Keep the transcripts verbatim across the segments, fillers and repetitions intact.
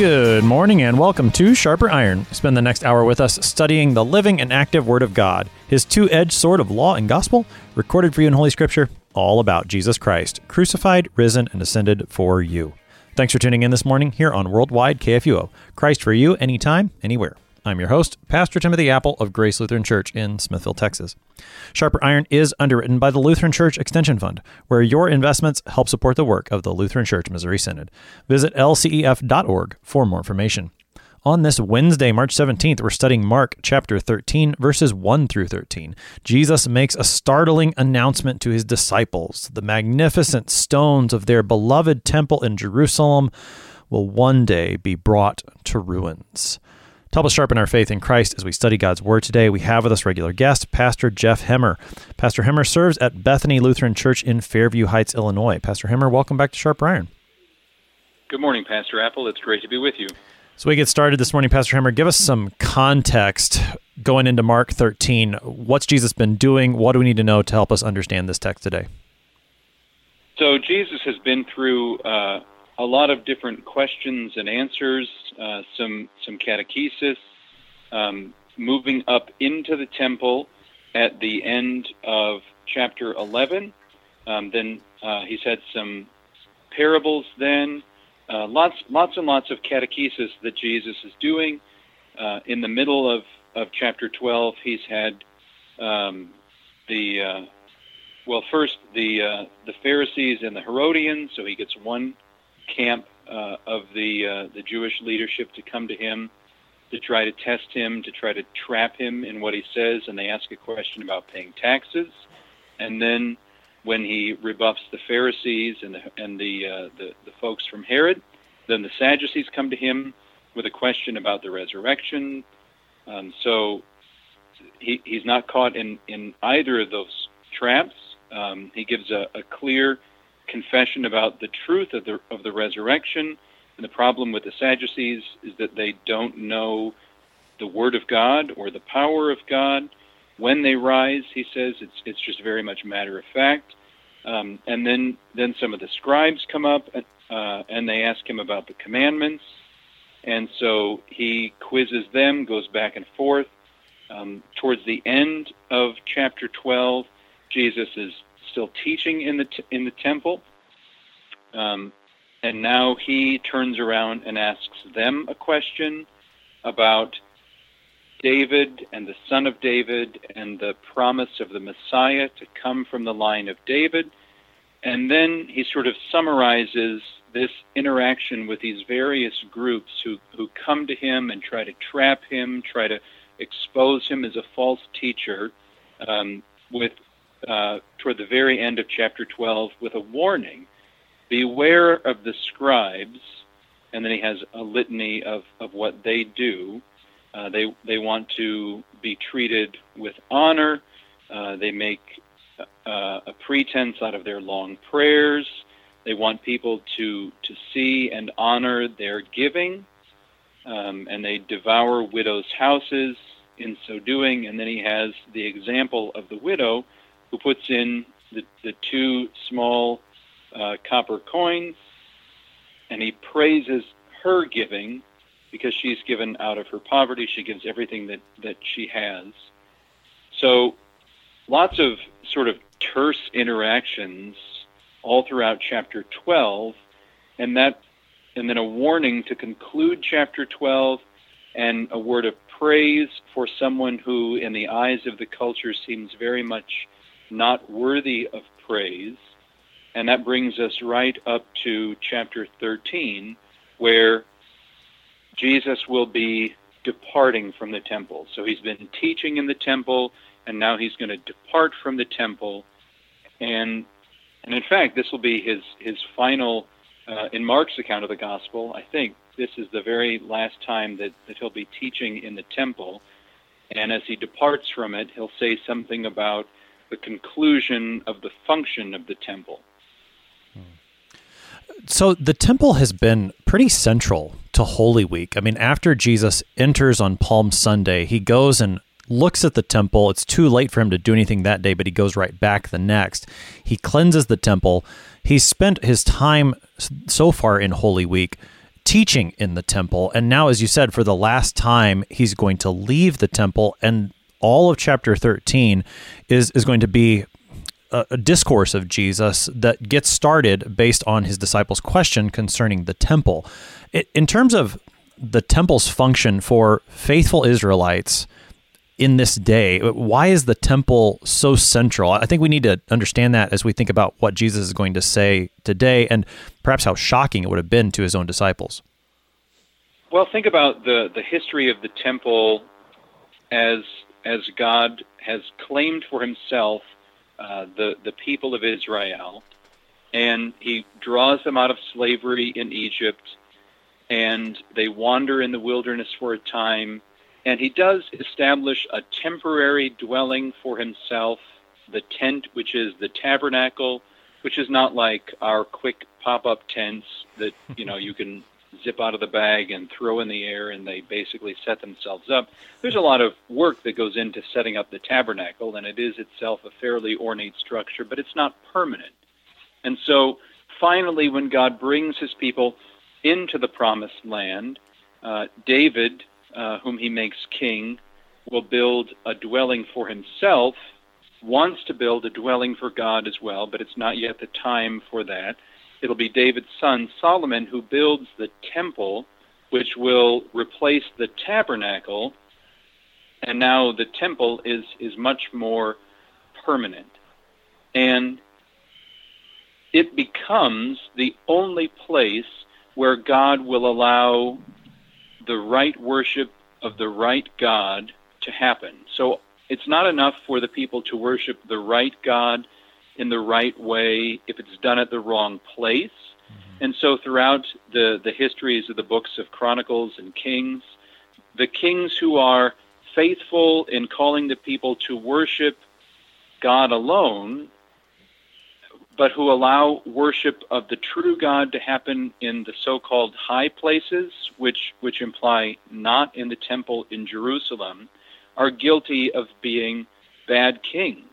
Good morning and welcome to Sharper Iron. Spend the next hour with us studying the living and active Word of God, His two-edged sword of law and gospel, recorded for you in Holy Scripture, all about Jesus Christ, crucified, risen, and ascended for you. Thanks for tuning in this morning here on Worldwide K F U O. Christ for you, anytime, anywhere. I'm your host, Pastor Timothy Apple of Grace Lutheran Church in Smithville, Texas. Sharper Iron is underwritten by the Lutheran Church Extension Fund, where your investments help support the work of the Lutheran Church Missouri Synod. Visit L C E F dot org for more information. On this Wednesday, March seventeenth, we're studying Mark chapter thirteen, verses one through thirteen. Jesus makes a startling announcement to his disciples. The magnificent stones of their beloved temple in Jerusalem will one day be brought to ruins. To help us sharpen our faith in Christ as we study God's Word today, we have with us regular guest, Pastor Jeff Hemmer. Pastor Hemmer serves at Bethany Lutheran Church in Fairview Heights, Illinois. Pastor Hemmer, welcome back to Sharper Iron. Good morning, Pastor Apple. It's great to be with you. So we get started this morning, Pastor Hemmer. Give us some context going into Mark thirteen. What's Jesus been doing? What do we need to know to help us understand this text today? So Jesus has been through Uh, a lot of different questions and answers, uh, some some catechesis, um, moving up into the temple at the end of chapter eleven. Um, then uh, he's had some parables then, uh, lots lots and lots of catechesis that Jesus is doing. Uh, in the middle of, of chapter twelve, he's had um, the, uh, well, first the uh, the Pharisees and the Herodians, so he gets one camp uh, of the uh, the Jewish leadership to come to him, to try to test him, to try to trap him in what he says, and they ask a question about paying taxes. And then when he rebuffs the Pharisees and the, and the, uh, the, the folks from Herod, then the Sadducees come to him with a question about the resurrection. Um, so he, he's not caught in, in either of those traps. Um, he gives a, a clear confession about the truth of the of the resurrection, and the problem with the Sadducees is that they don't know the Word of God or the power of God. When they rise, he says, it's it's just very much matter of fact. Um, and then then some of the scribes come up uh, and they ask him about the commandments, and so he quizzes them, goes back and forth. Um, towards the end of chapter twelve, Jesus is still teaching in the t- in the temple, um, and now he turns around and asks them a question about David and the son of David and the promise of the Messiah to come from the line of David. And then he sort of summarizes this interaction with these various groups who, who come to him and try to trap him, try to expose him as a false teacher, um, with Uh, toward the very end of chapter twelve with a warning, beware of the scribes, and then he has a litany of, of what they do. Uh, they they want to be treated with honor. Uh, they make uh, a pretense out of their long prayers. They want people to, to see and honor their giving, um, and they devour widows' houses in so doing. And then he has the example of the widow who puts in the, the two small uh, copper coins, and he praises her giving because she's given out of her poverty. She gives everything that, that she has. So lots of sort of terse interactions all throughout chapter twelve, and that, and then a warning to conclude chapter twelve, and a word of praise for someone who, in the eyes of the culture, seems very much not worthy of praise. And that brings us right up to chapter thirteen, where Jesus will be departing from the temple. So he's been teaching in the temple, and now he's going to depart from the temple. And and in fact, this will be his, his final, uh, in Mark's account of the gospel, I think this is the very last time that, that he'll be teaching in the temple. And as he departs from it, he'll say something about the conclusion of the function of the temple. So the temple has been pretty central to Holy Week. I mean, after Jesus enters on Palm Sunday, he goes and looks at the temple. It's too late for him to do anything that day, but he goes right back the next. He cleanses the temple. He's spent his time so far in Holy Week teaching in the temple. And now, as you said, for the last time, he's going to leave the temple, and all of chapter thirteen is, is going to be a, a discourse of Jesus that gets started based on his disciples' question concerning the temple. It, in terms of the temple's function for faithful Israelites in this day, why is the temple so central? I think we need to understand that as we think about what Jesus is going to say today and perhaps how shocking it would have been to his own disciples. Well, think about the, the history of the temple as as God has claimed for himself uh, the, the people of Israel, and he draws them out of slavery in Egypt, and they wander in the wilderness for a time. And he does establish a temporary dwelling for himself, the tent, which is the tabernacle, which is not like our quick pop-up tents that, you know, you can zip out of the bag and throw in the air and they basically set themselves up. There's a lot of work that goes into setting up the tabernacle, and it is itself a fairly ornate structure, but it's not permanent. And so finally, when God brings his people into the promised land, uh, David... Uh, whom he makes king, will build a dwelling for himself, wants to build a dwelling for God as well, but it's not yet the time for that. It'll be David's son, Solomon, who builds the temple, which will replace the tabernacle, and now the temple is, is much more permanent. And it becomes the only place where God will allow the right worship of the right God to happen. So it's not enough for the people to worship the right God in the right way if it's done at the wrong place. And so throughout the, the histories of the books of Chronicles and Kings, the kings who are faithful in calling the people to worship God alone, but who allow worship of the true God to happen in the so-called high places, which which imply not in the temple in Jerusalem, are guilty of being bad kings.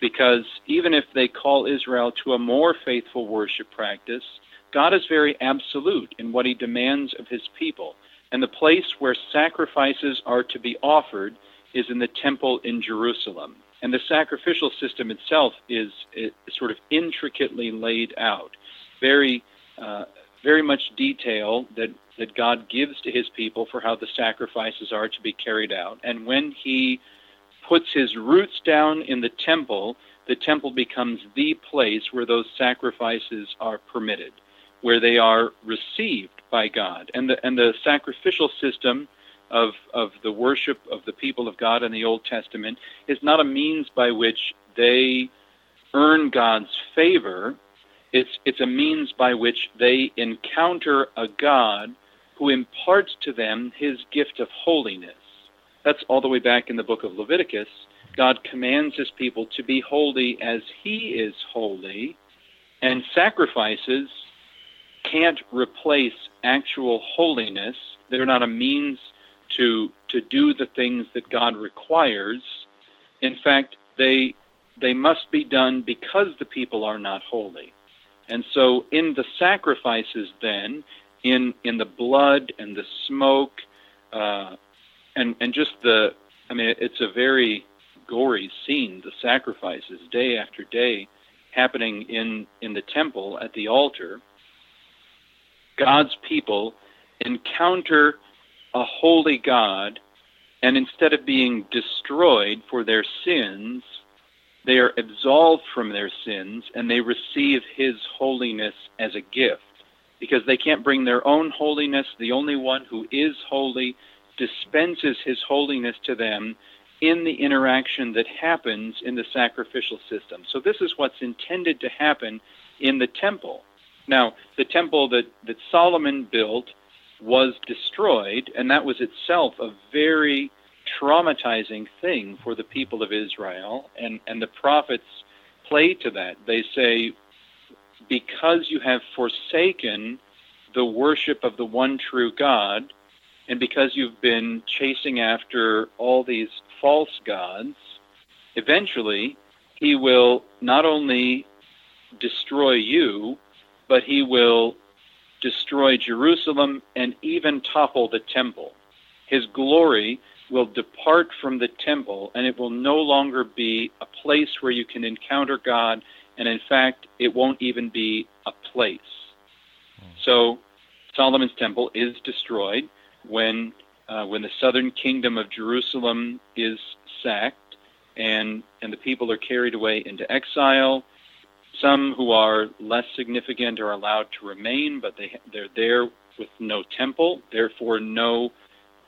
Because even if they call Israel to a more faithful worship practice, God is very absolute in what he demands of his people. And the place where sacrifices are to be offered is in the temple in Jerusalem. And the sacrificial system itself is, is sort of intricately laid out, very uh, very much detail that, that God gives to his people for how the sacrifices are to be carried out. And when he puts his roots down in the temple, the temple becomes the place where those sacrifices are permitted, where they are received by God. And the, and the sacrificial system Of, of the worship of the people of God in the Old Testament is not a means by which they earn God's favor. It's, it's a means by which they encounter a God who imparts to them his gift of holiness. That's all the way back in the book of Leviticus. God commands his people to be holy as he is holy, and sacrifices can't replace actual holiness. They're not a means to to do the things that God requires. In fact, they they must be done because the people are not holy. And so in the sacrifices then, in in the blood and the smoke, uh, and, and just the, I mean, it's a very gory scene, the sacrifices day after day happening in, in the temple at the altar, God's people encounter a holy God, and instead of being destroyed for their sins, they are absolved from their sins, and they receive his holiness as a gift, because they can't bring their own holiness. The only one who is holy dispenses his holiness to them in the interaction that happens in the sacrificial system. So this is what's intended to happen in the temple. Now, the temple that, that Solomon built was destroyed, and that was itself a very traumatizing thing for the people of Israel, and, and the prophets play to that. They say, because you have forsaken the worship of the one true God, and because you've been chasing after all these false gods, eventually he will not only destroy you, but he will destroy Jerusalem, and even topple the temple. His glory will depart from the temple, and it will no longer be a place where you can encounter God, and in fact, it won't even be a place. So Solomon's temple is destroyed when uh, when the southern kingdom of Jerusalem is sacked, and and the people are carried away into exile. Some who are less significant are allowed to remain, but they they're there with no temple, therefore no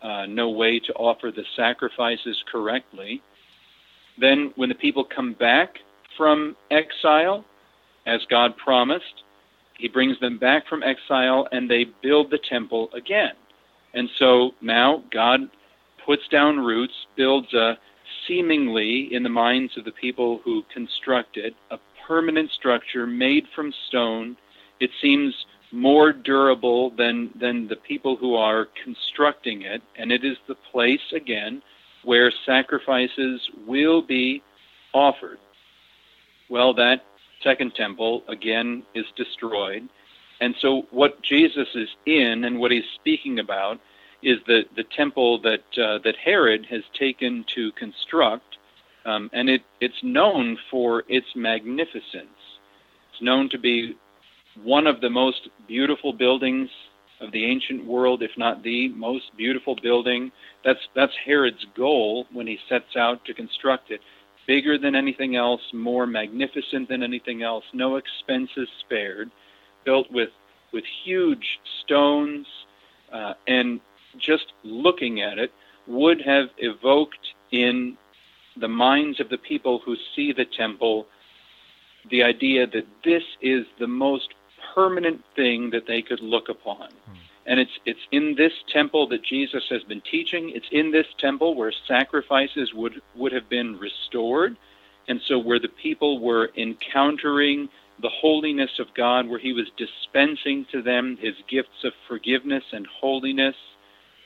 uh, no way to offer the sacrifices correctly. Then, when the people come back from exile, as God promised, He brings them back from exile, and they build the temple again. And so now God puts down roots, builds a seemingly, in the minds of the people who construct it, a permanent structure made from stone. It seems more durable than, than the people who are constructing it, and it is the place, again, where sacrifices will be offered. Well, that second temple, again, is destroyed. And so what Jesus is in and what he's speaking about is the, the temple that uh, that Herod has taken to construct, um, and it, it's known for its magnificence. It's known to be one of the most beautiful buildings of the ancient world, if not the most beautiful building. That's, that's Herod's goal when he sets out to construct it. Bigger than anything else, more magnificent than anything else, no expenses spared, built with, with huge stones, uh, and just looking at it would have evoked in the minds of the people who see the temple the idea that this is the most permanent thing that they could look upon. Hmm. And it's it's in this temple that Jesus has been teaching. It's in this temple where sacrifices would, would have been restored, and so where the people were encountering the holiness of God, where he was dispensing to them his gifts of forgiveness and holiness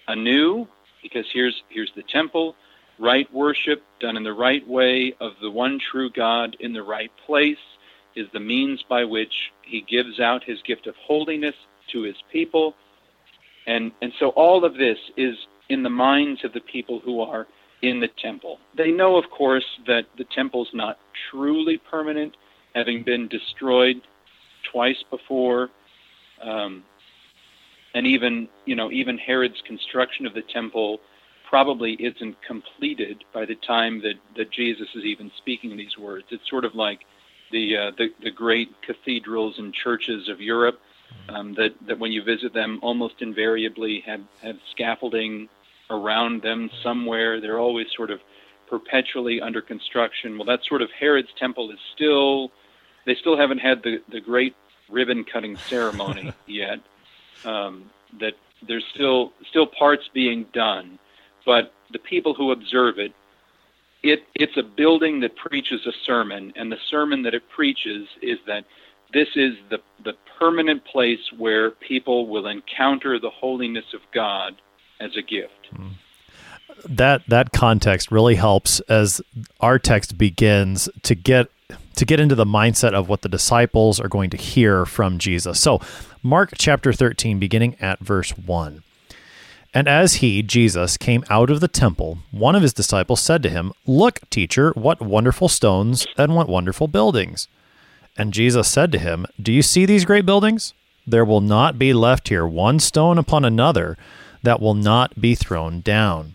anew, because here's here's the temple, right worship done in the right way of the one true God in the right place is the means by which he gives out his gift of holiness to his people. And and so all of this is in the minds of the people who are in the temple. They know, of course, that the temple's not truly permanent, having been destroyed twice before. Um, and even, you know, even Herod's construction of the temple probably isn't completed by the time that, that Jesus is even speaking these words. It's sort of like the, uh, the, the great cathedrals and churches of Europe. Um, that, that when you visit them, almost invariably have, have scaffolding around them somewhere. They're always sort of perpetually under construction. Well, that sort of Herod's temple is still, they still haven't had the, the great ribbon-cutting ceremony yet. Um, that there's still still parts being done. But the people who observe it, it, it's a building that preaches a sermon, and the sermon that it preaches is that this is the, the permanent place where people will encounter the holiness of God as a gift. Mm. That that context really helps as our text begins to get to get into the mindset of what the disciples are going to hear from Jesus. So Mark chapter thirteen, beginning at verse one. And as he, Jesus, came out of the temple, one of his disciples said to him, "Look, teacher, what wonderful stones and what wonderful buildings." And Jesus said to him, "Do you see these great buildings? There will not be left here one stone upon another that will not be thrown down."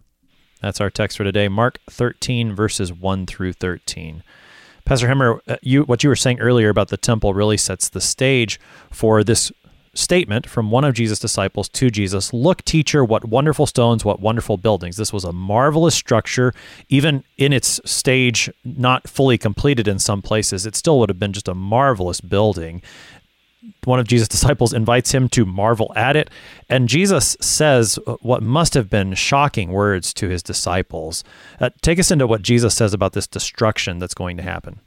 That's our text for today, Mark thirteen, verses one through thirteen. Pastor Hemmer, you, what you were saying earlier about the temple really sets the stage for this statement from one of Jesus' disciples to Jesus. Look, teacher, what wonderful stones, what wonderful buildings. This was a marvelous structure. Even in its stage, not fully completed in some places, it still would have been just a marvelous building. One of Jesus' disciples invites him to marvel at it, and Jesus says what must have been shocking words to his disciples. Uh, take us into what Jesus says about this destruction that's going to happen.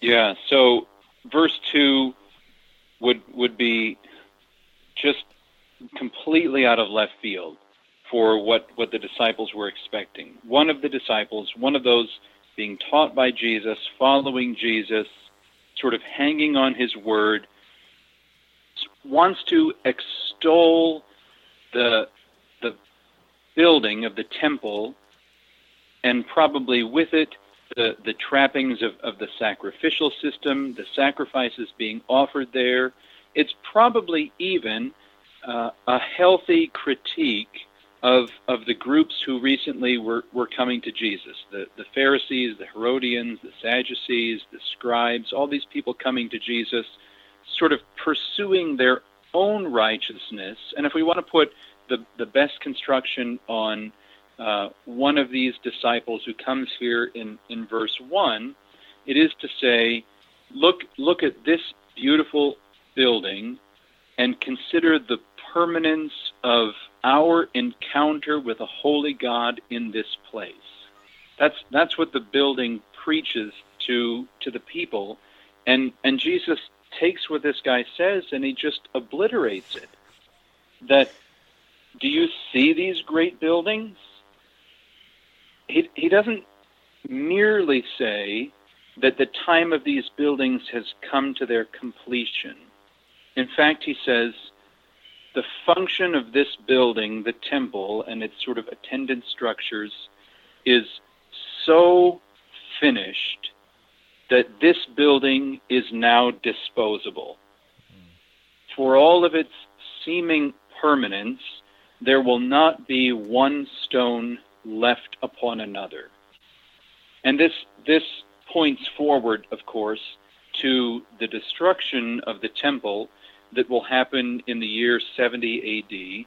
Yeah, so verse two would would be just completely out of left field for what, what the disciples were expecting. One of the disciples, one of those being taught by Jesus, following Jesus, sort of hanging on his word, wants to extol the the building of the temple and probably with it the, the trappings of, of the sacrificial system, the sacrifices being offered there. It's probably even uh, a healthy critique of of the groups who recently were, were coming to Jesus, the, the Pharisees, the Herodians, the Sadducees, the scribes, all these people coming to Jesus, sort of pursuing their own righteousness. And if we want to put the, the best construction on uh, one of these disciples who comes here in, in verse one, it is to say, look, look at this beautiful building and consider the permanence of our encounter with a holy God in this place. That's that's what the building preaches to to the people, and and Jesus takes what this guy says and he just obliterates it. That, do you see these great buildings? He he doesn't merely say that the time of these buildings has come to their completion. In fact, he says, the function of this building, the temple, and its sort of attendant structures is so finished that this building is now disposable. Mm-hmm. For all of its seeming permanence, there will not be one stone left upon another. And this this points forward, of course, to the destruction of the temple that will happen in the year seventy A D,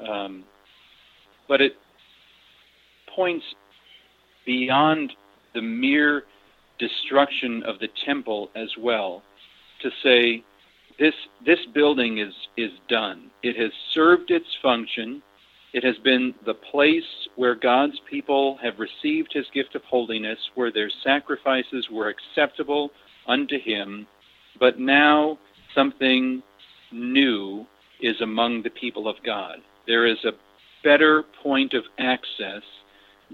um, but it points beyond the mere destruction of the temple as well to say this this building is, is done. It has served its function. It has been the place where God's people have received his gift of holiness, where their sacrifices were acceptable unto him, but now something new is among the people of God. There is a better point of access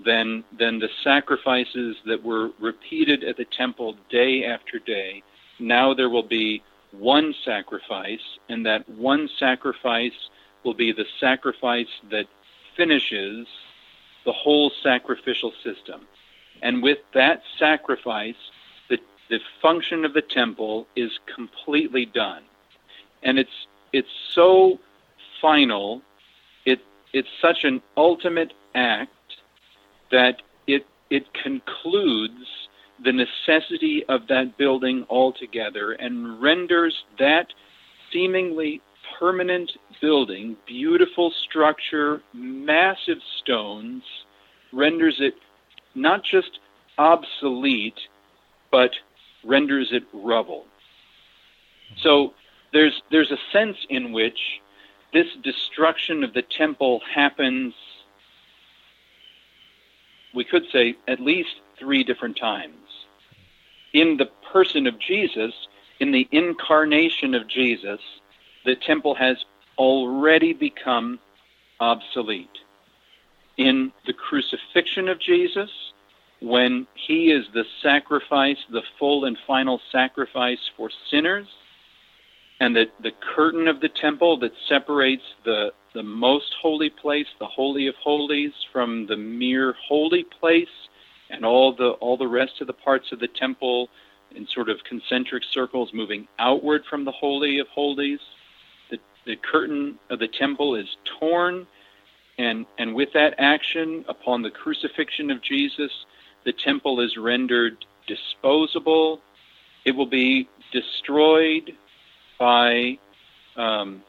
than than the sacrifices that were repeated at the temple day after day. Now there will be one sacrifice, and that one sacrifice will be the sacrifice that finishes the whole sacrificial system. And with that sacrifice, the, the function of the temple is completely done. And it's it's so final, it it's such an ultimate act that it it concludes the necessity of that building altogether and renders that seemingly permanent building, beautiful structure, massive stones, renders it not just obsolete, but renders it rubble. So There's there's a sense in which this destruction of the temple happens, we could say, at least three different times. In the person of Jesus, in the incarnation of Jesus, the temple has already become obsolete. In the crucifixion of Jesus, when he is the sacrifice, the full and final sacrifice for sinners, and that the curtain of the temple that separates the, the most holy place, the Holy of Holies, from the mere holy place and all the all the rest of the parts of the temple in sort of concentric circles moving outward from the Holy of Holies. The, the curtain of the temple is torn, and and with that action, upon the crucifixion of Jesus, the temple is rendered disposable. It will be destroyed by um,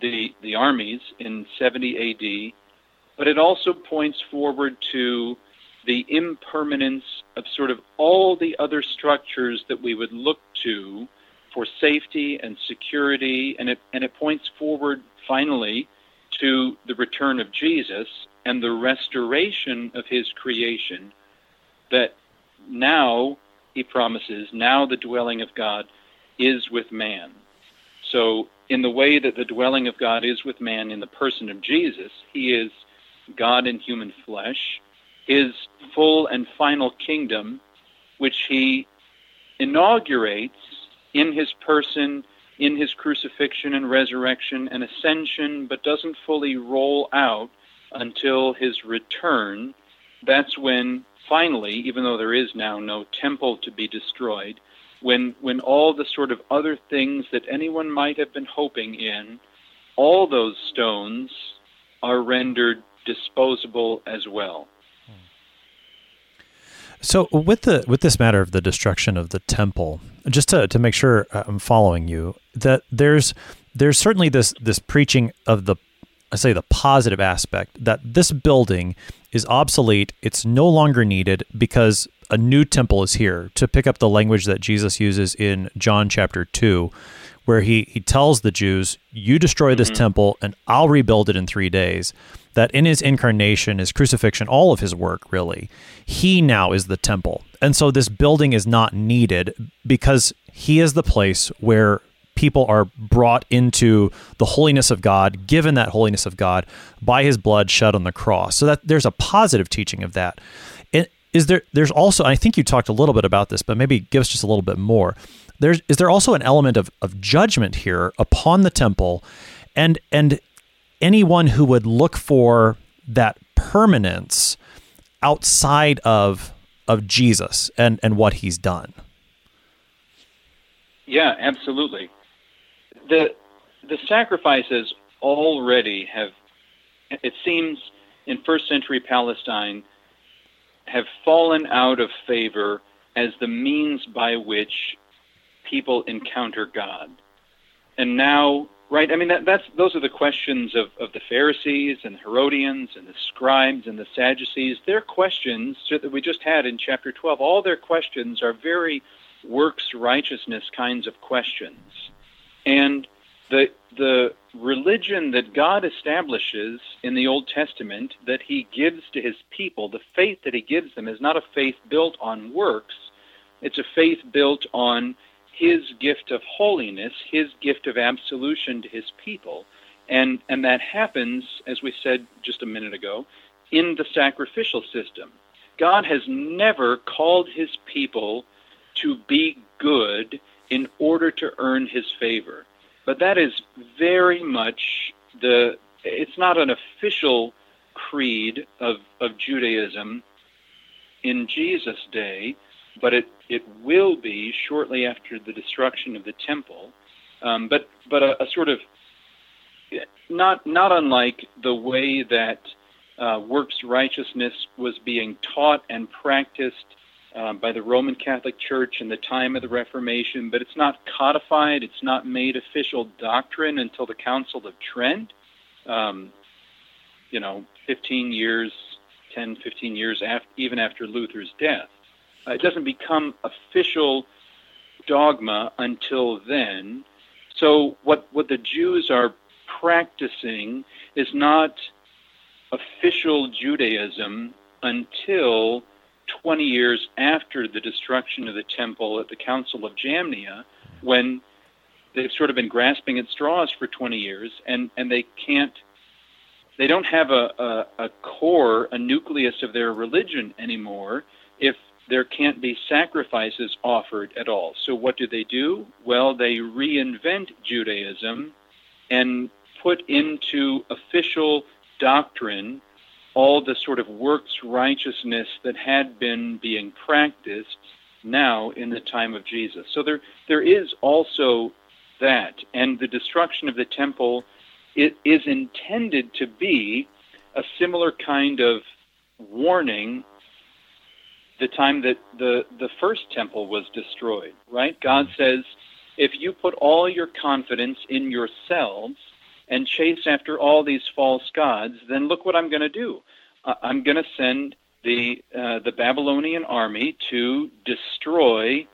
the the armies in seventy A D, but it also points forward to the impermanence of sort of all the other structures that we would look to for safety and security, and it and it points forward finally to the return of Jesus and the restoration of his creation that now he promises, now the dwelling of God is with man. So in the way that the dwelling of God is with man in the person of Jesus, he is God in human flesh, his full and final kingdom, which he inaugurates in his person, in his crucifixion and resurrection and ascension, but doesn't fully roll out until his return. That's when finally, even though there is now no temple to be destroyed, when when all the sort of other things that anyone might have been hoping in, all those stones are rendered disposable as well. So with the with this matter of the destruction of the temple, just to, to make sure I'm following you, that there's there's certainly this this preaching of the I say the positive aspect that this building is obsolete, it's no longer needed because a new temple is here, to pick up the language that Jesus uses in John chapter two, where he, he tells the Jews, you destroy this mm-hmm. temple and I'll rebuild it in three days. That in his incarnation, his crucifixion, all of his work, really, he now is the temple. And so this building is not needed because he is the place where people are brought into the holiness of God, given that holiness of God by his blood shed on the cross. So that there's a positive teaching of that. And is there, there's also, I think you talked a little bit about this, but maybe give us just a little bit more. There's, is there also an element of, of judgment here upon the temple and, and anyone who would look for that permanence outside of, of Jesus and, and what he's done? Yeah, absolutely. The, the sacrifices already have, it seems in first century Palestine, have fallen out of favor as the means by which people encounter God. And now, right, I mean, that, that's those are the questions of, of the Pharisees and Herodians and the scribes and the Sadducees. Their questions that we just had in chapter twelve, all their questions are very works righteousness kinds of questions. And the the religion that God establishes in the Old Testament that he gives to his people, the faith that he gives them, is not a faith built on works. It's a faith built on his gift of holiness, his gift of absolution to his people. And, and that happens, as we said just a minute ago, in the sacrificial system. God has never called his people to be good in order to earn his favor. But that is very much the, it's not an official creed of, of Judaism in Jesus' day, but it, it will be shortly after the destruction of the temple. Um, but but a, a sort of, not, not unlike the way that uh, works righteousness was being taught and practiced Um, by the Roman Catholic Church in the time of the Reformation, but it's not codified, it's not made official doctrine until the Council of Trent, um, you know, fifteen years, ten, fifteen years, after, even after Luther's death. Uh, it doesn't become official dogma until then. So what, what the Jews are practicing is not official Judaism until twenty years after the destruction of the temple at the Council of Jamnia, when they've sort of been grasping at straws for twenty years, and, and they can't They don't have a, a, a core, a nucleus of their religion anymore if there can't be sacrifices offered at all. So what do they do? Well, they reinvent Judaism and put into official doctrine all the sort of works righteousness that had been being practiced now in the time of Jesus. So there, there is also that. And the destruction of the temple, it is intended to be a similar kind of warning the time that the, the first temple was destroyed, right? God says, if you put all your confidence in yourselves and chase after all these false gods, then look what I'm going to do. Uh, I'm going to send the uh, the Babylonian army to destroy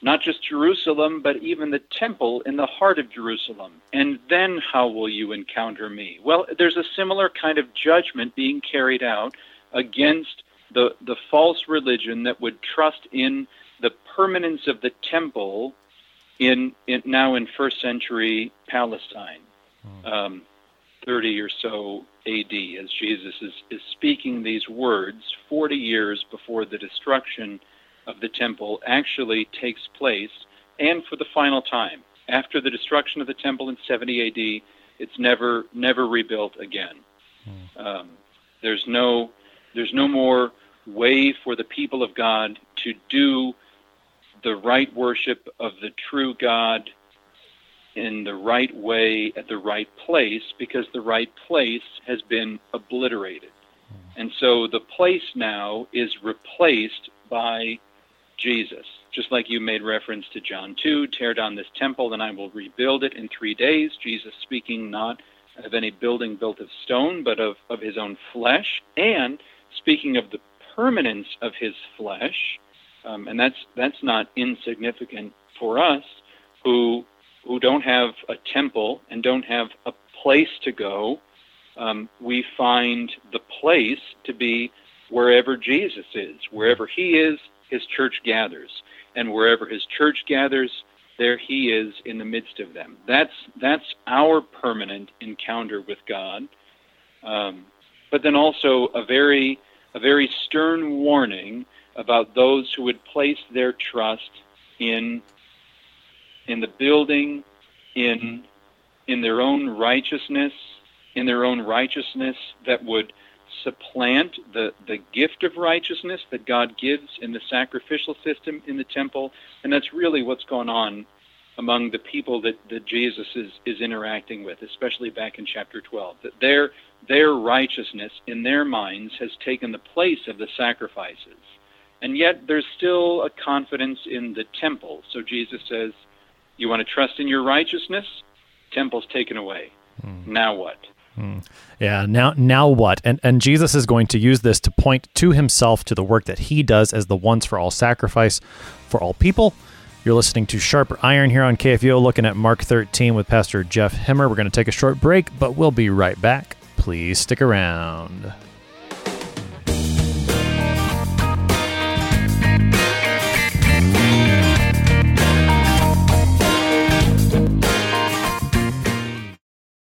not just Jerusalem, but even the temple in the heart of Jerusalem. And then how will you encounter me? Well, there's a similar kind of judgment being carried out against the, the false religion that would trust in the permanence of the temple in, in now in first century Palestine. Um, thirty or so A D, as Jesus is, is speaking these words forty years before the destruction of the temple actually takes place, and for the final time. After the destruction of the temple in seventy A D, it's never never rebuilt again. Um, there's no there's no more way for the people of God to do the right worship of the true God in the right way, at the right place, because the right place has been obliterated. And so the place now is replaced by Jesus. Just like you made reference to John two, tear down this temple and I will rebuild it in three days. Jesus speaking not of any building built of stone, but of, of his own flesh, and speaking of the permanence of his flesh, um, and that's that's not insignificant for us, who... who don't have a temple and don't have a place to go, um, we find the place to be wherever Jesus is. Wherever he is, his church gathers. And wherever his church gathers, there he is in the midst of them. That's that's our permanent encounter with God. Um, but then also a very a very stern warning about those who would place their trust in in the building, in in their own righteousness, in their own righteousness that would supplant the, the gift of righteousness that God gives in the sacrificial system in the temple. And that's really what's going on among the people that, that Jesus is, is interacting with, especially back in chapter twelve, that their, their righteousness in their minds has taken the place of the sacrifices. And yet there's still a confidence in the temple. So Jesus says, you want to trust in your righteousness? Temple's taken away. Mm. Now what? Mm. Yeah, now now what? And and Jesus is going to use this to point to himself, to the work that he does as the once for all sacrifice for all people. You're listening to Sharper Iron here on K F U O, looking at Mark thirteen with Pastor Jeff Hemmer. We're going to take a short break, but we'll be right back. Please stick around.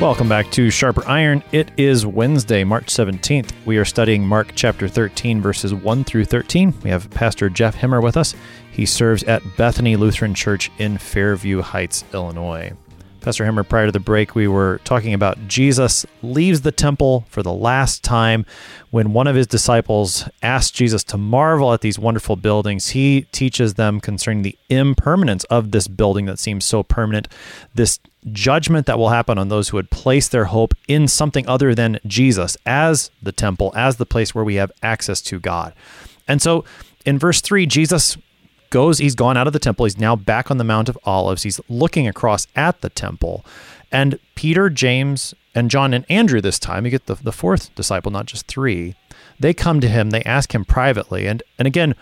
Welcome back to Sharper Iron. It is Wednesday, March seventeenth. We are studying Mark chapter thirteen, verses one through thirteen. We have Pastor Jeff Hemmer with us. He serves at Bethany Lutheran Church in Fairview Heights, Illinois. Pastor Hemmer, prior to the break, we were talking about Jesus leaves the temple for the last time. When one of his disciples asked Jesus to marvel at these wonderful buildings, he teaches them concerning the impermanence of this building that seems so permanent, this judgment that will happen on those who would place their hope in something other than Jesus as the temple, as the place where we have access to God. And so in verse three, Jesus goes, he's gone out of the temple. He's now back on the Mount of Olives. He's looking across at the temple. And Peter, James, and John and Andrew this time, you get the, the fourth disciple, not just three, they come to him, they ask him privately. And, and again,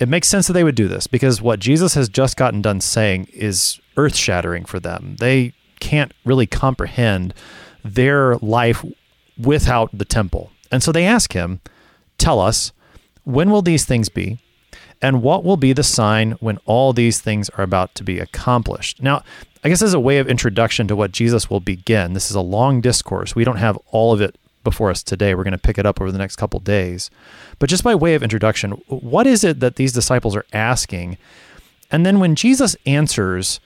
it makes sense that they would do this because what Jesus has just gotten done saying is earth-shattering for them. They can't really comprehend their life without the temple. And so they ask him, tell us, when will these things be? And what will be the sign when all these things are about to be accomplished? Now, I guess as a way of introduction to what Jesus will begin, this is a long discourse. We don't have all of it before us today. We're going to pick it up over the next couple days. But just by way of introduction, what is it that these disciples are asking? And then when Jesus answers,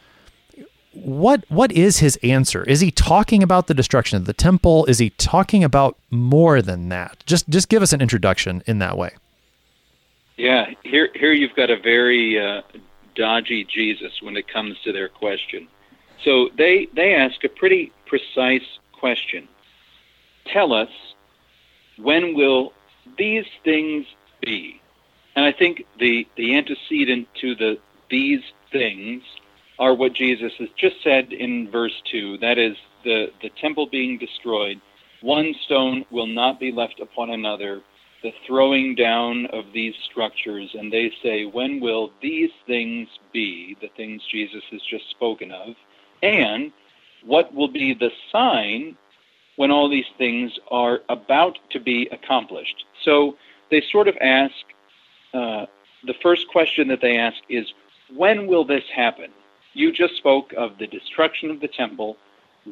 what what is his answer? Is he talking about the destruction of the temple? Is he talking about more than that? Just just give us an introduction in that way. Yeah, here here you've got a very uh, dodgy Jesus when it comes to their question. So they, they ask a pretty precise question. Tell us, when will these things be? And I think the, the antecedent to the these things are what Jesus has just said in verse two. That is, the, the temple being destroyed, one stone will not be left upon another, the throwing down of these structures, and they say, when will these things be, the things Jesus has just spoken of, and what will be the sign when all these things are about to be accomplished? So they sort of ask, uh, the first question that they ask is, when will this happen? You just spoke of the destruction of the temple.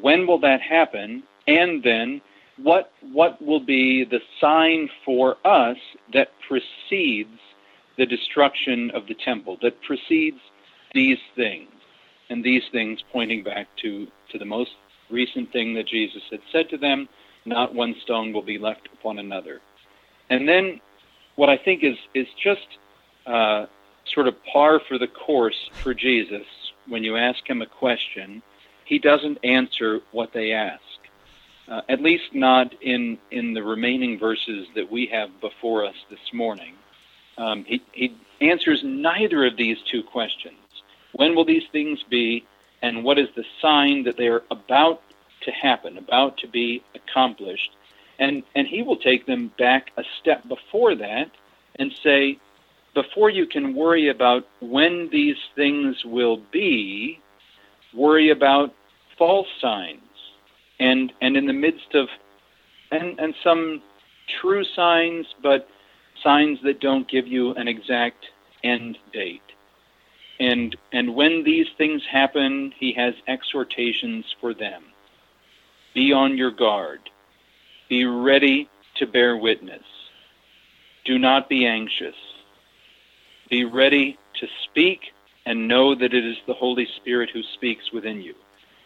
When will that happen? And then, What what will be the sign for us that precedes the destruction of the temple, that precedes these things? And these things pointing back to, to the most recent thing that Jesus had said to them, not one stone will be left upon another. And then what I think is, is just uh, sort of par for the course for Jesus, when you ask him a question, he doesn't answer what they ask. Uh, at least not in, in the remaining verses that we have before us this morning. Um, he, he answers neither of these two questions. When will these things be, and what is the sign that they are about to happen, about to be accomplished? And, and he will take them back a step before that and say, before you can worry about when these things will be, worry about false signs. And and in the midst of, and, and some true signs, but signs that don't give you an exact end date. And and when these things happen, he has exhortations for them. Be on your guard. Be ready to bear witness. Do not be anxious. Be ready to speak and know that it is the Holy Spirit who speaks within you.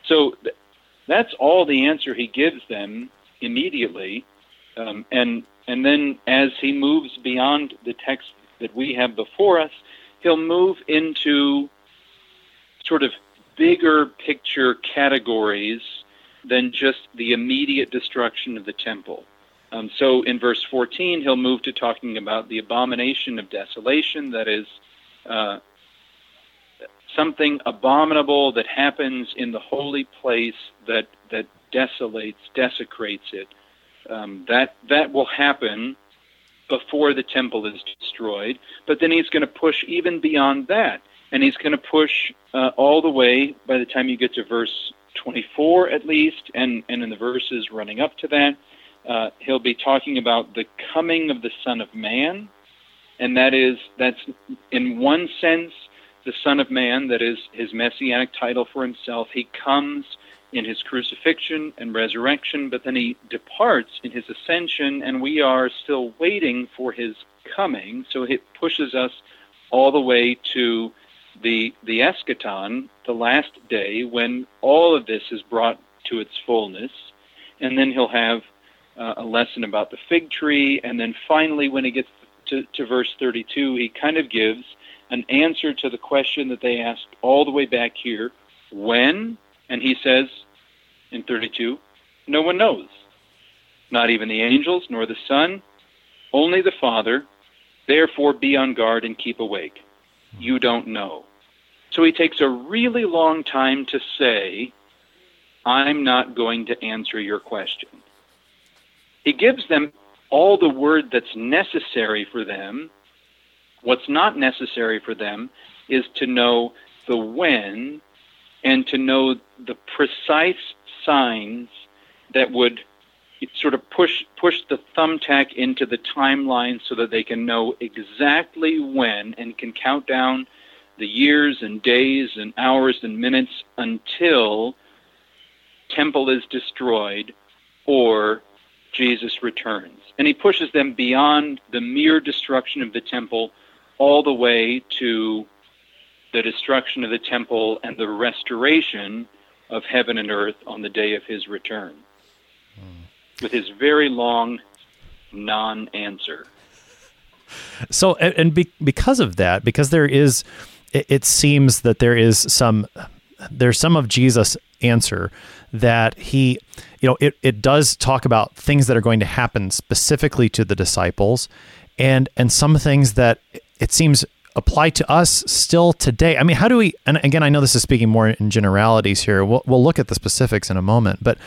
So Th- That's all the answer he gives them immediately, um, and and then as he moves beyond the text that we have before us, he'll move into sort of bigger picture categories than just the immediate destruction of the temple. Um, so in verse fourteen, he'll move to talking about the abomination of desolation, that is uh, something abominable that happens in the holy place that that desolates, desecrates it. Um, that that will happen before the temple is destroyed. But then he's going to push even beyond that, and he's going to push uh, all the way by the time you get to verse twenty-four at least, and, and in the verses running up to that, uh, he'll be talking about the coming of the Son of Man, and that is, that's in one sense, the Son of Man, that is his messianic title for himself. He comes in his crucifixion and resurrection, but then he departs in his ascension, and we are still waiting for his coming. So it pushes us all the way to the, the eschaton, the last day, when all of this is brought to its fullness. And then he'll have uh, a lesson about the fig tree. And then finally, when he gets to, to verse thirty-two, he kind of gives an answer to the question that they asked all the way back here, when? And he says in thirty-two, no one knows, not even the angels nor the Son, only the Father. Therefore be on guard and keep awake. you don't know. So he takes a really long time to say, I'm not going to answer your question. He gives them all the word that's necessary for them. What's not necessary for them is to know the when and to know the precise signs that would sort of push push the thumbtack into the timeline so that they can know exactly when and can count down the years and days and hours and minutes until temple is destroyed or Jesus returns. And he pushes them beyond the mere destruction of the temple all the way to the destruction of the temple and the restoration of heaven and earth on the day of his return, mm. with his very long non-answer. So, and, and be, because of that, because there is, it, it seems that there is some, there's some of Jesus' answer that he, you know, it, it does talk about things that are going to happen specifically to the disciples and, and some things that it seems apply to us still today. I mean, how do we, and again, I know this is speaking more in generalities here. We'll, we'll look at the specifics in a moment, but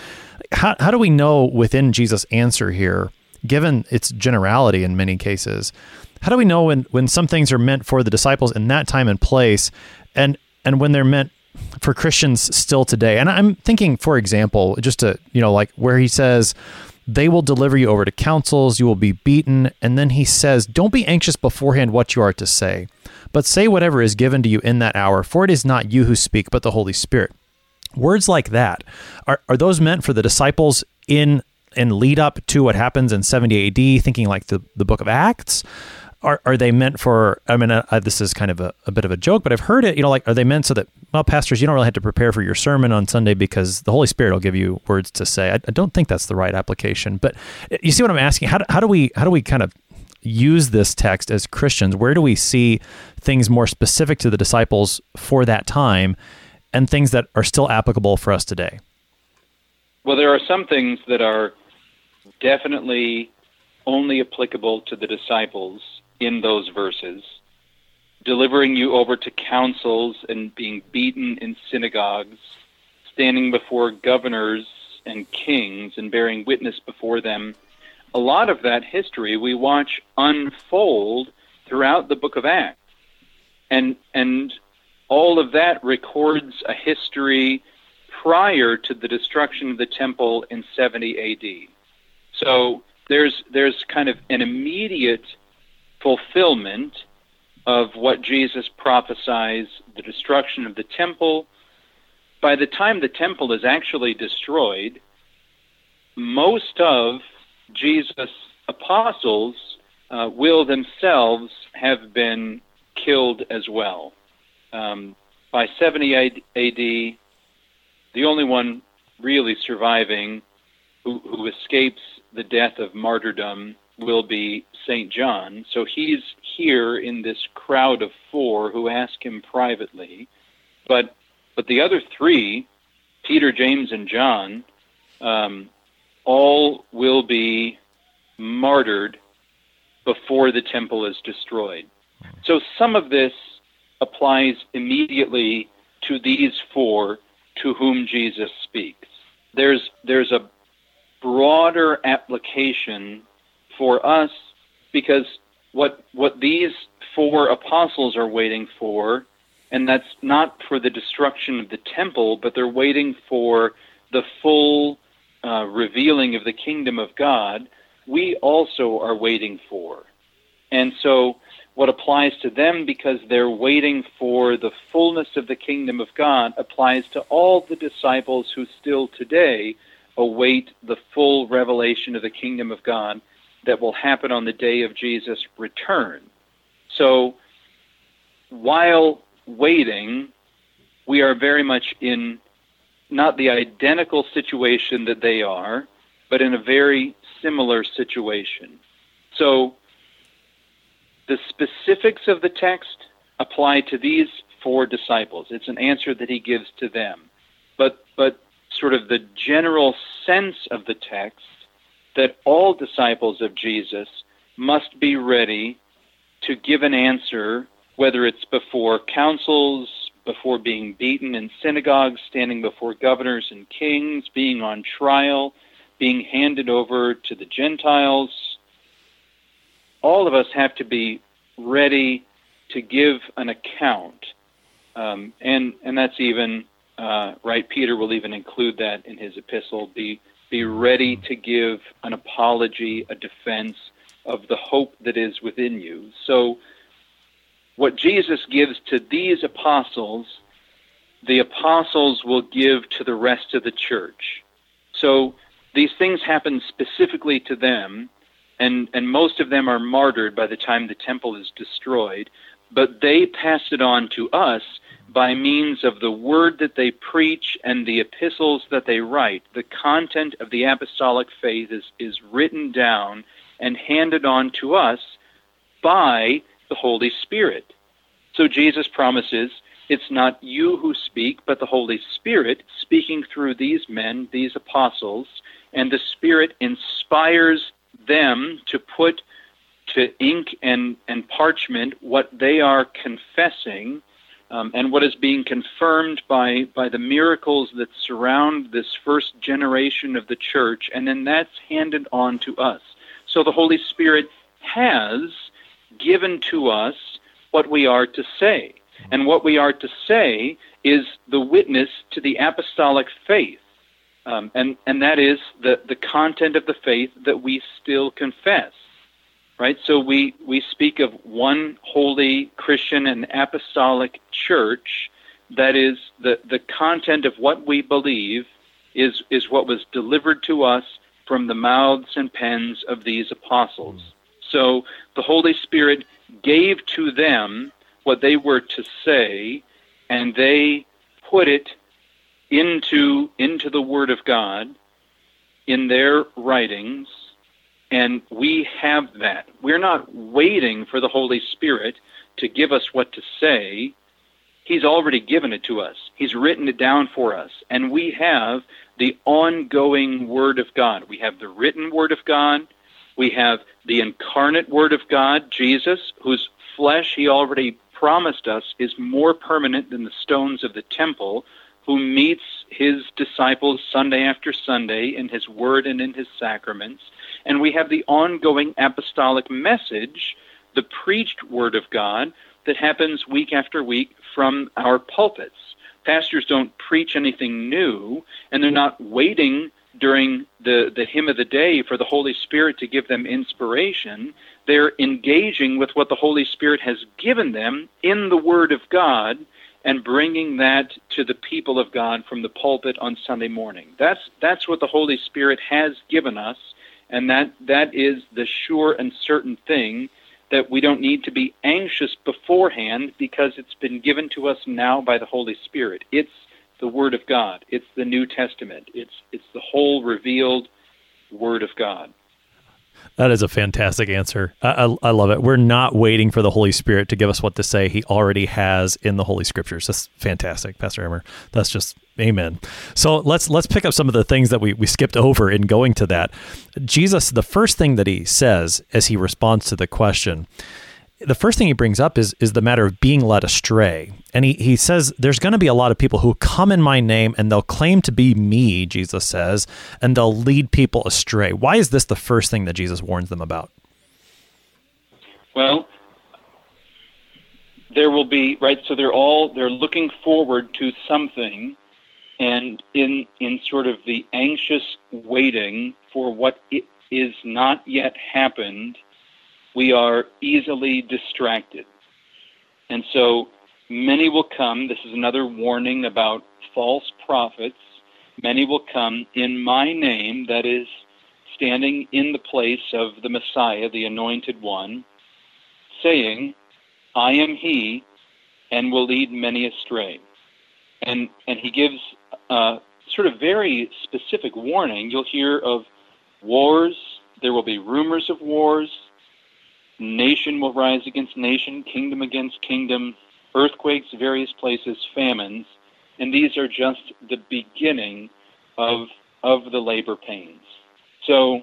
how, how do we know within Jesus' answer here, given its generality in many cases, how do we know when, when some things are meant for the disciples in that time and place and, and when they're meant for Christians still today? And I'm thinking, for example, just to, you know, like where he says, they will deliver you over to councils, you will be beaten. And then he says, don't be anxious beforehand what you are to say, but say whatever is given to you in that hour, for it is not you who speak, but the Holy Spirit. Words like that, are are those meant for the disciples in and lead up to what happens in seventy A D, thinking like the, the book of Acts? Are are they meant for, I mean, uh, this is kind of a, a bit of a joke, but I've heard it, you know, like, are they meant so that, well, pastors, you don't really have to prepare for your sermon on Sunday because the Holy Spirit will give you words to say? I, I don't think that's the right application, but you see what I'm asking? How do, how do we, how do we kind of use this text as Christians? Where do we see things more specific to the disciples for that time and things that are still applicable for us today? Well, there are some things that are definitely only applicable to the disciples in those verses, delivering you over to councils and being beaten in synagogues, standing before governors and kings and bearing witness before them. A lot of that history we watch unfold throughout the book of Acts. And, and all of that records a history prior to the destruction of the temple in seventy A D. So there's there's kind of an immediate fulfillment of what Jesus prophesies, the destruction of the temple. By the time the temple is actually destroyed, most of Jesus' apostles uh, will themselves have been killed as well. Um, by seventy A D, the only one really surviving who, who escapes the death of martyrdom will be Saint John. So he's here in this crowd of four who ask him privately. But but the other three, Peter, James, and John, um, all will be martyred before the temple is destroyed. So some of this applies immediately to these four to whom Jesus speaks. There's there's a broader application for us because what what these four apostles are waiting for, and that's not for the destruction of the temple, but they're waiting for the full uh, revealing of the kingdom of God, we also are waiting for. And so what applies to them because they're waiting for the fullness of the kingdom of God applies to all the disciples who still today await the full revelation of the kingdom of God that will happen on the day of Jesus' return. So while waiting, we are very much in not the identical situation that they are, but in a very similar situation. So the specifics of the text apply to these four disciples. It's an answer that he gives to them. But but sort of the general sense of the text that all disciples of Jesus must be ready to give an answer whether it's before councils, before being beaten in synagogues, standing before governors and kings, being on trial, being handed over to the Gentiles. All of us have to be ready to give an account. Um, and and that's even, uh, right, Peter will even include that in his epistle, be, be ready to give an apology, a defense of the hope that is within you. So what Jesus gives to these apostles, the apostles will give to the rest of the church. So these things happen specifically to them, and, and most of them are martyred by the time the temple is destroyed, but they pass it on to us by means of the word that they preach and the epistles that they write. The content of the apostolic faith is, is written down and handed on to us by the Holy Spirit. So Jesus promises, it's not you who speak, but the Holy Spirit speaking through these men, these apostles, and the Spirit inspires them to put to ink and, and parchment what they are confessing, um, and what is being confirmed by, by the miracles that surround this first generation of the church, and then that's handed on to us. So the Holy Spirit has given to us what we are to say. And what we are to say is the witness to the apostolic faith. Um, and, and that is the, the content of the faith that we still confess. Right? So we, we speak of one holy Christian and apostolic church. That is the, the content of what we believe is, is what was delivered to us from the mouths and pens of these apostles. So the Holy Spirit gave to them what they were to say, and they put it into into the Word of God in their writings, and we have that. We're not waiting for the Holy Spirit to give us what to say. He's already given it to us. He's written it down for us, and we have the ongoing Word of God. We have the written Word of God. We have the incarnate Word of God, Jesus, whose flesh he already promised us is more permanent than the stones of the temple, who meets his disciples Sunday after Sunday in his word and in his sacraments. And we have the ongoing apostolic message, the preached Word of God, that happens week after week from our pulpits. Pastors don't preach anything new, and they're not waiting during the, the hymn of the day for the Holy Spirit to give them inspiration. They're engaging with what the Holy Spirit has given them in the Word of God and bringing that to the people of God from the pulpit on Sunday morning. That's that's what the Holy Spirit has given us, and that that is the sure and certain thing that we don't need to be anxious beforehand because it's been given to us now by the Holy Spirit. It's the Word of God. It's the New Testament. It's it's the whole revealed Word of God. That is a fantastic answer. I, I, I love it. We're not waiting for the Holy Spirit to give us what to say. He already has in the Holy Scriptures. That's fantastic, Pastor Hemmer. That's just amen. So let's let's pick up some of the things that we, we skipped over in going to that. Jesus, the first thing that he says as he responds to the question, the first thing he brings up is is the matter of being led astray. And he, he says, there's going to be a lot of people who come in my name and they'll claim to be me, Jesus says, and they'll lead people astray. Why is this the first thing that Jesus warns them about? Well, there will be, right, so they're all, they're looking forward to something, and in in sort of the anxious waiting for what it is not yet happened, we are easily distracted. And so many will come, this is another warning about false prophets, many will come in my name, that is, standing in the place of the Messiah, the Anointed One, saying, I am he, and will lead many astray. And and he gives a sort of very specific warning. You'll hear of wars, there will be rumors of wars, nation will rise against nation, kingdom against kingdom, earthquakes, various places, famines, and these are just the beginning of of the labor pains. So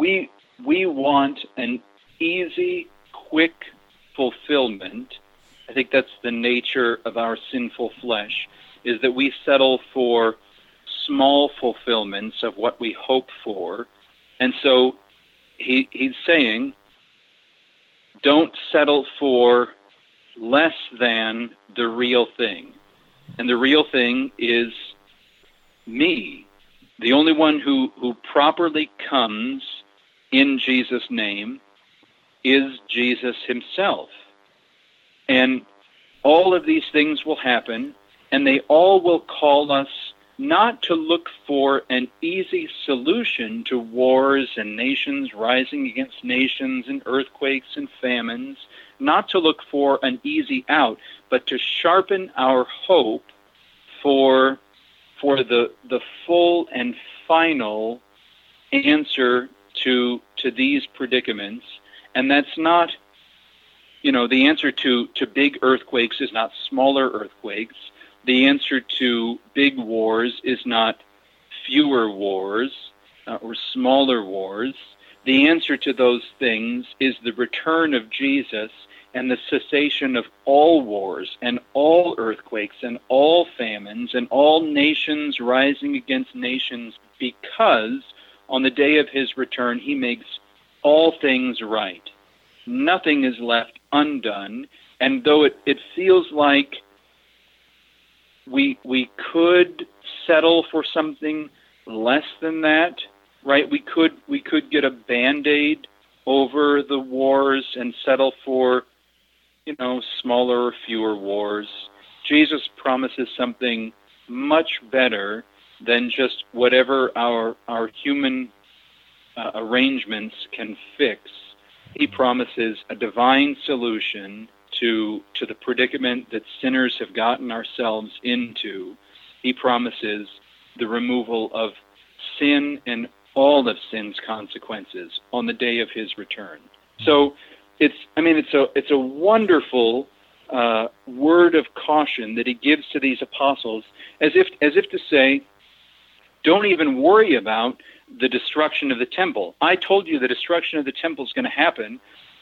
we we want an easy, quick fulfillment. I think that's the nature of our sinful flesh, is that we settle for small fulfillments of what we hope for. And so he he's saying, don't settle for less than the real thing. And the real thing is me. The only one who, who properly comes in Jesus' name is Jesus himself. And all of these things will happen, and they all will call us not to look for an easy solution to wars and nations rising against nations and earthquakes and famines, not to look for an easy out, but to sharpen our hope for for the the full and final answer to to these predicaments. And that's not, you know, the answer to, to big earthquakes is not smaller earthquakes. The answer to big wars is not fewer wars uh, or smaller wars. The answer to those things is the return of Jesus and the cessation of all wars and all earthquakes and all famines and all nations rising against nations, because on the day of his return, he makes all things right. Nothing is left undone. And though it, it feels like We we could settle for something less than that, right? We could we could get a Band-Aid over the wars and settle for, you know, smaller or fewer wars. Jesus promises something much better than just whatever our our human uh, arrangements can fix. He promises a divine solution to to the predicament that sinners have gotten ourselves into. He promises the removal of sin and all of sin's consequences on the day of his return. So it's, I mean, it's a it's a wonderful uh, word of caution that he gives to these apostles, as if as if to say, don't even worry about the destruction of the temple. I told you the destruction of the temple is going to happen.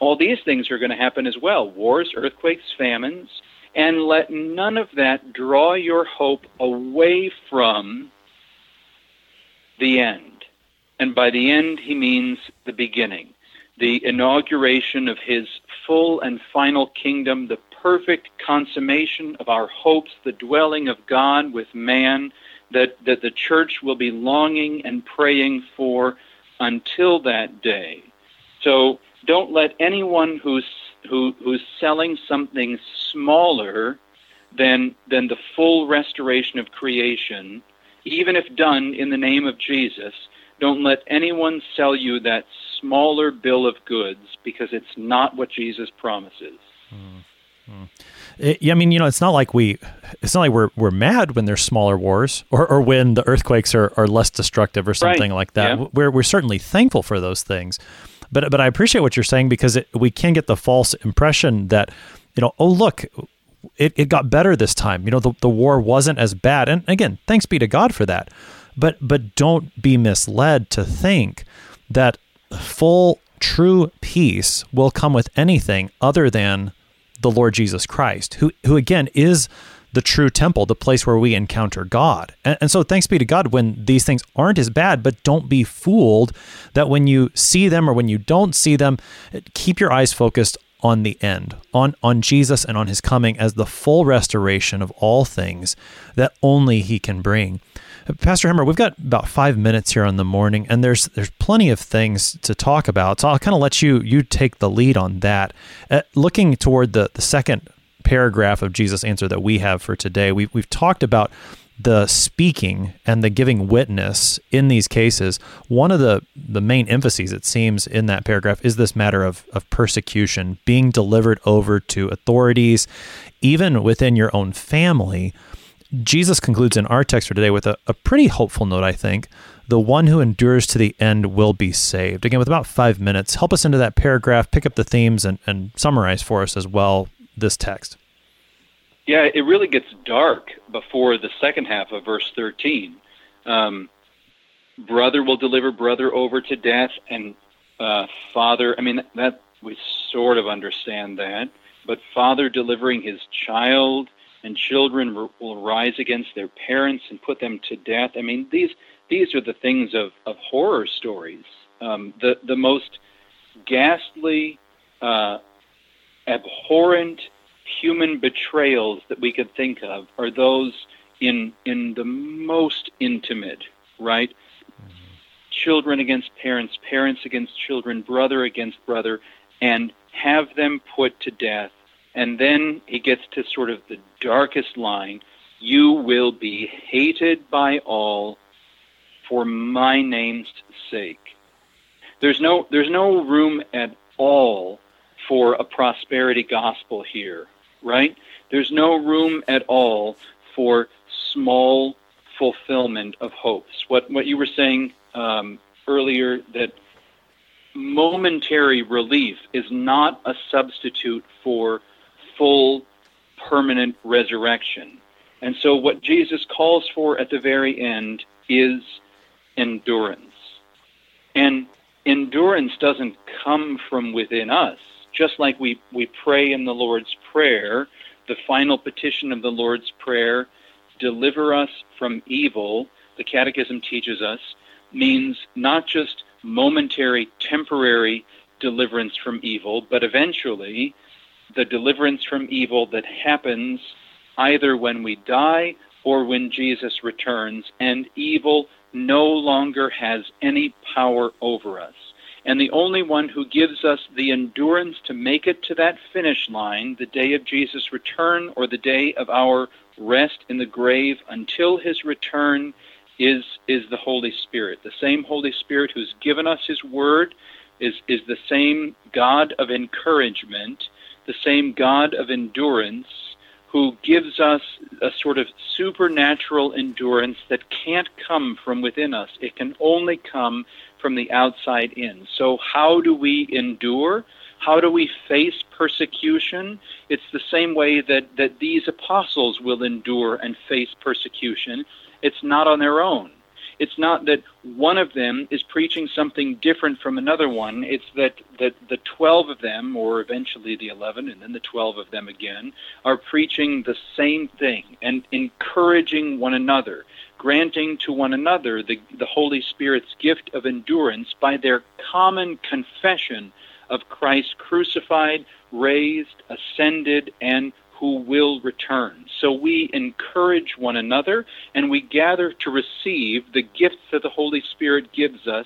All these things are going to happen as well, wars, earthquakes, famines, and let none of that draw your hope away from the end. And by the end, he means the beginning, the inauguration of his full and final kingdom, the perfect consummation of our hopes, the dwelling of God with man, that, that the church will be longing and praying for until that day. So don't let anyone who's who, who's selling something smaller than than the full restoration of creation, even if done in the name of Jesus, don't let anyone sell you that smaller bill of goods, because it's not what Jesus promises. Mm-hmm. It, I mean, you know, it's not like we, it's not like we're we're mad when there's smaller wars or, or when the earthquakes are, are less destructive or something right. like that. Yeah. We're we're certainly thankful for those things. But but I appreciate what you're saying, because it, we can get the false impression that, you know, oh, look, it, it got better this time. You know, the, the war wasn't as bad. And again, thanks be to God for that. But but don't be misled to think that full, true peace will come with anything other than the Lord Jesus Christ, who, who again, is the true temple, the place where we encounter God. And, and so thanks be to God when these things aren't as bad, but don't be fooled that when you see them or when you don't see them, keep your eyes focused on the end, on, on Jesus and on his coming as the full restoration of all things that only he can bring. Pastor Hemmer, we've got about five minutes here on the morning, and there's there's plenty of things to talk about. So I'll kind of let you you take the lead on that. Uh, looking toward the, the second paragraph of Jesus' answer that we have for today. We've, we've talked about the speaking and the giving witness in these cases. One of the, the main emphases, it seems, in that paragraph is this matter of, of persecution, being delivered over to authorities, even within your own family. Jesus concludes in our text for today with a, a pretty hopeful note, I think. The one who endures to the end will be saved. Again, with about five minutes, help us into that paragraph, pick up the themes, and, and summarize for us as well this text. Yeah, it really gets dark before the second half of verse thirteen. Um, brother will deliver brother over to death, and uh, father, I mean, that we sort of understand that. but father delivering his child, and children will rise against their parents and put them to death. I mean, these these are the things of, of horror stories. Um, the, the most ghastly, uh, abhorrent human betrayals that we could think of are those in in the most intimate, right? Children against parents, parents against children, brother against brother, and have them put to death. And then he gets to sort of the darkest line. You will be hated by all for my name's sake. There's no there's no room at all for a prosperity gospel here, right? There's no room at all for small fulfillment of hopes. What what you were saying um, earlier, that momentary relief is not a substitute for full, permanent resurrection. And so what Jesus calls for at the very end is endurance. And endurance doesn't come from within us. Just like we, we pray in the Lord's Prayer, the final petition of the Lord's Prayer, deliver us from evil, the Catechism teaches us, means not just momentary, temporary deliverance from evil, but eventually the deliverance from evil that happens either when we die or when Jesus returns, and evil no longer has any power over us. And the only one who gives us the endurance to make it to that finish line, the day of Jesus' return or the day of our rest in the grave until his return, is is the Holy Spirit. The same Holy Spirit who's given us his word is, is the same God of encouragement, the same God of endurance, who gives us a sort of supernatural endurance that can't come from within us. It can only come from the outside in. So how do we endure? How do we face persecution? It's the same way that, that these apostles will endure and face persecution. It's not on their own. It's not that one of them is preaching something different from another one. It's that, that the twelve of them, or eventually the eleven, and then the twelve of them again, are preaching the same thing and encouraging one another, granting to one another the, the Holy Spirit's gift of endurance by their common confession of Christ crucified, raised, ascended, and who will return. So we encourage one another, and we gather to receive the gifts that the Holy Spirit gives us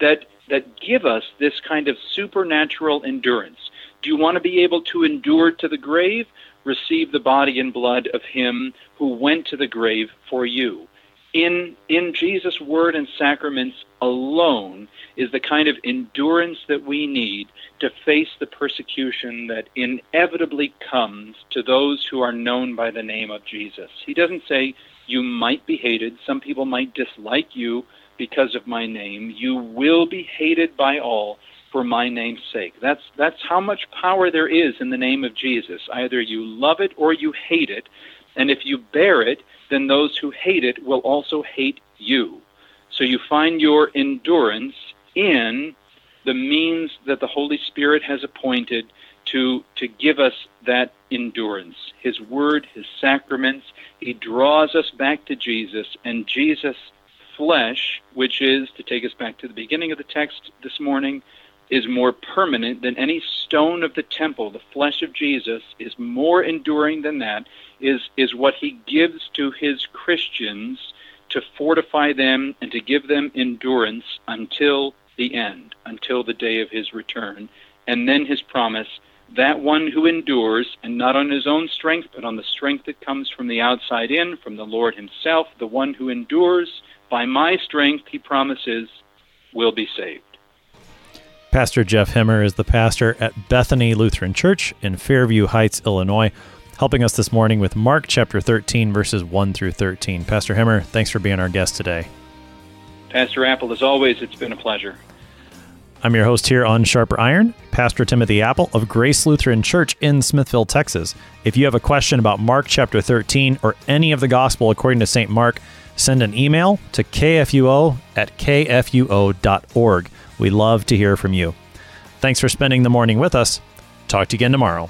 that that give us this kind of supernatural endurance. Do you want to be able to endure to the grave? Receive the body and blood of him who went to the grave for you. In, in Jesus' word and sacraments alone is the kind of endurance that we need to face the persecution that inevitably comes to those who are known by the name of Jesus. He doesn't say, you might be hated, some people might dislike you because of my name, you will be hated by all for my name's sake. That's, that's how much power there is in the name of Jesus. Either you love it or you hate it, and if you bear it, then those who hate it will also hate you. So you find your endurance in the means that the Holy Spirit has appointed to, to give us that endurance. His word, his sacraments, he draws us back to Jesus, and Jesus' flesh, which is, to take us back to the beginning of the text this morning, is more permanent than any stone of the temple. The flesh of Jesus is more enduring than that, is, is what he gives to his Christians to fortify them and to give them endurance until the end, until the day of his return. And then his promise, that one who endures, and not on his own strength, but on the strength that comes from the outside in, from the Lord himself, the one who endures by my strength, he promises, will be saved. Pastor Jeff Hemmer is the pastor at Bethany Lutheran Church in Fairview Heights, Illinois, helping us this morning with Mark chapter thirteen, verses one through thirteen. Pastor Hemmer, thanks for being our guest today. Pastor Apple, as always, it's been a pleasure. I'm your host here on Sharper Iron, Pastor Timothy Apple of Grace Lutheran Church in Smithville, Texas. If you have a question about Mark chapter thirteen or any of the gospel according to Saint Mark, send an email to K F U O at K F U O dot org. We love to hear from you. Thanks for spending the morning with us. Talk to you again tomorrow.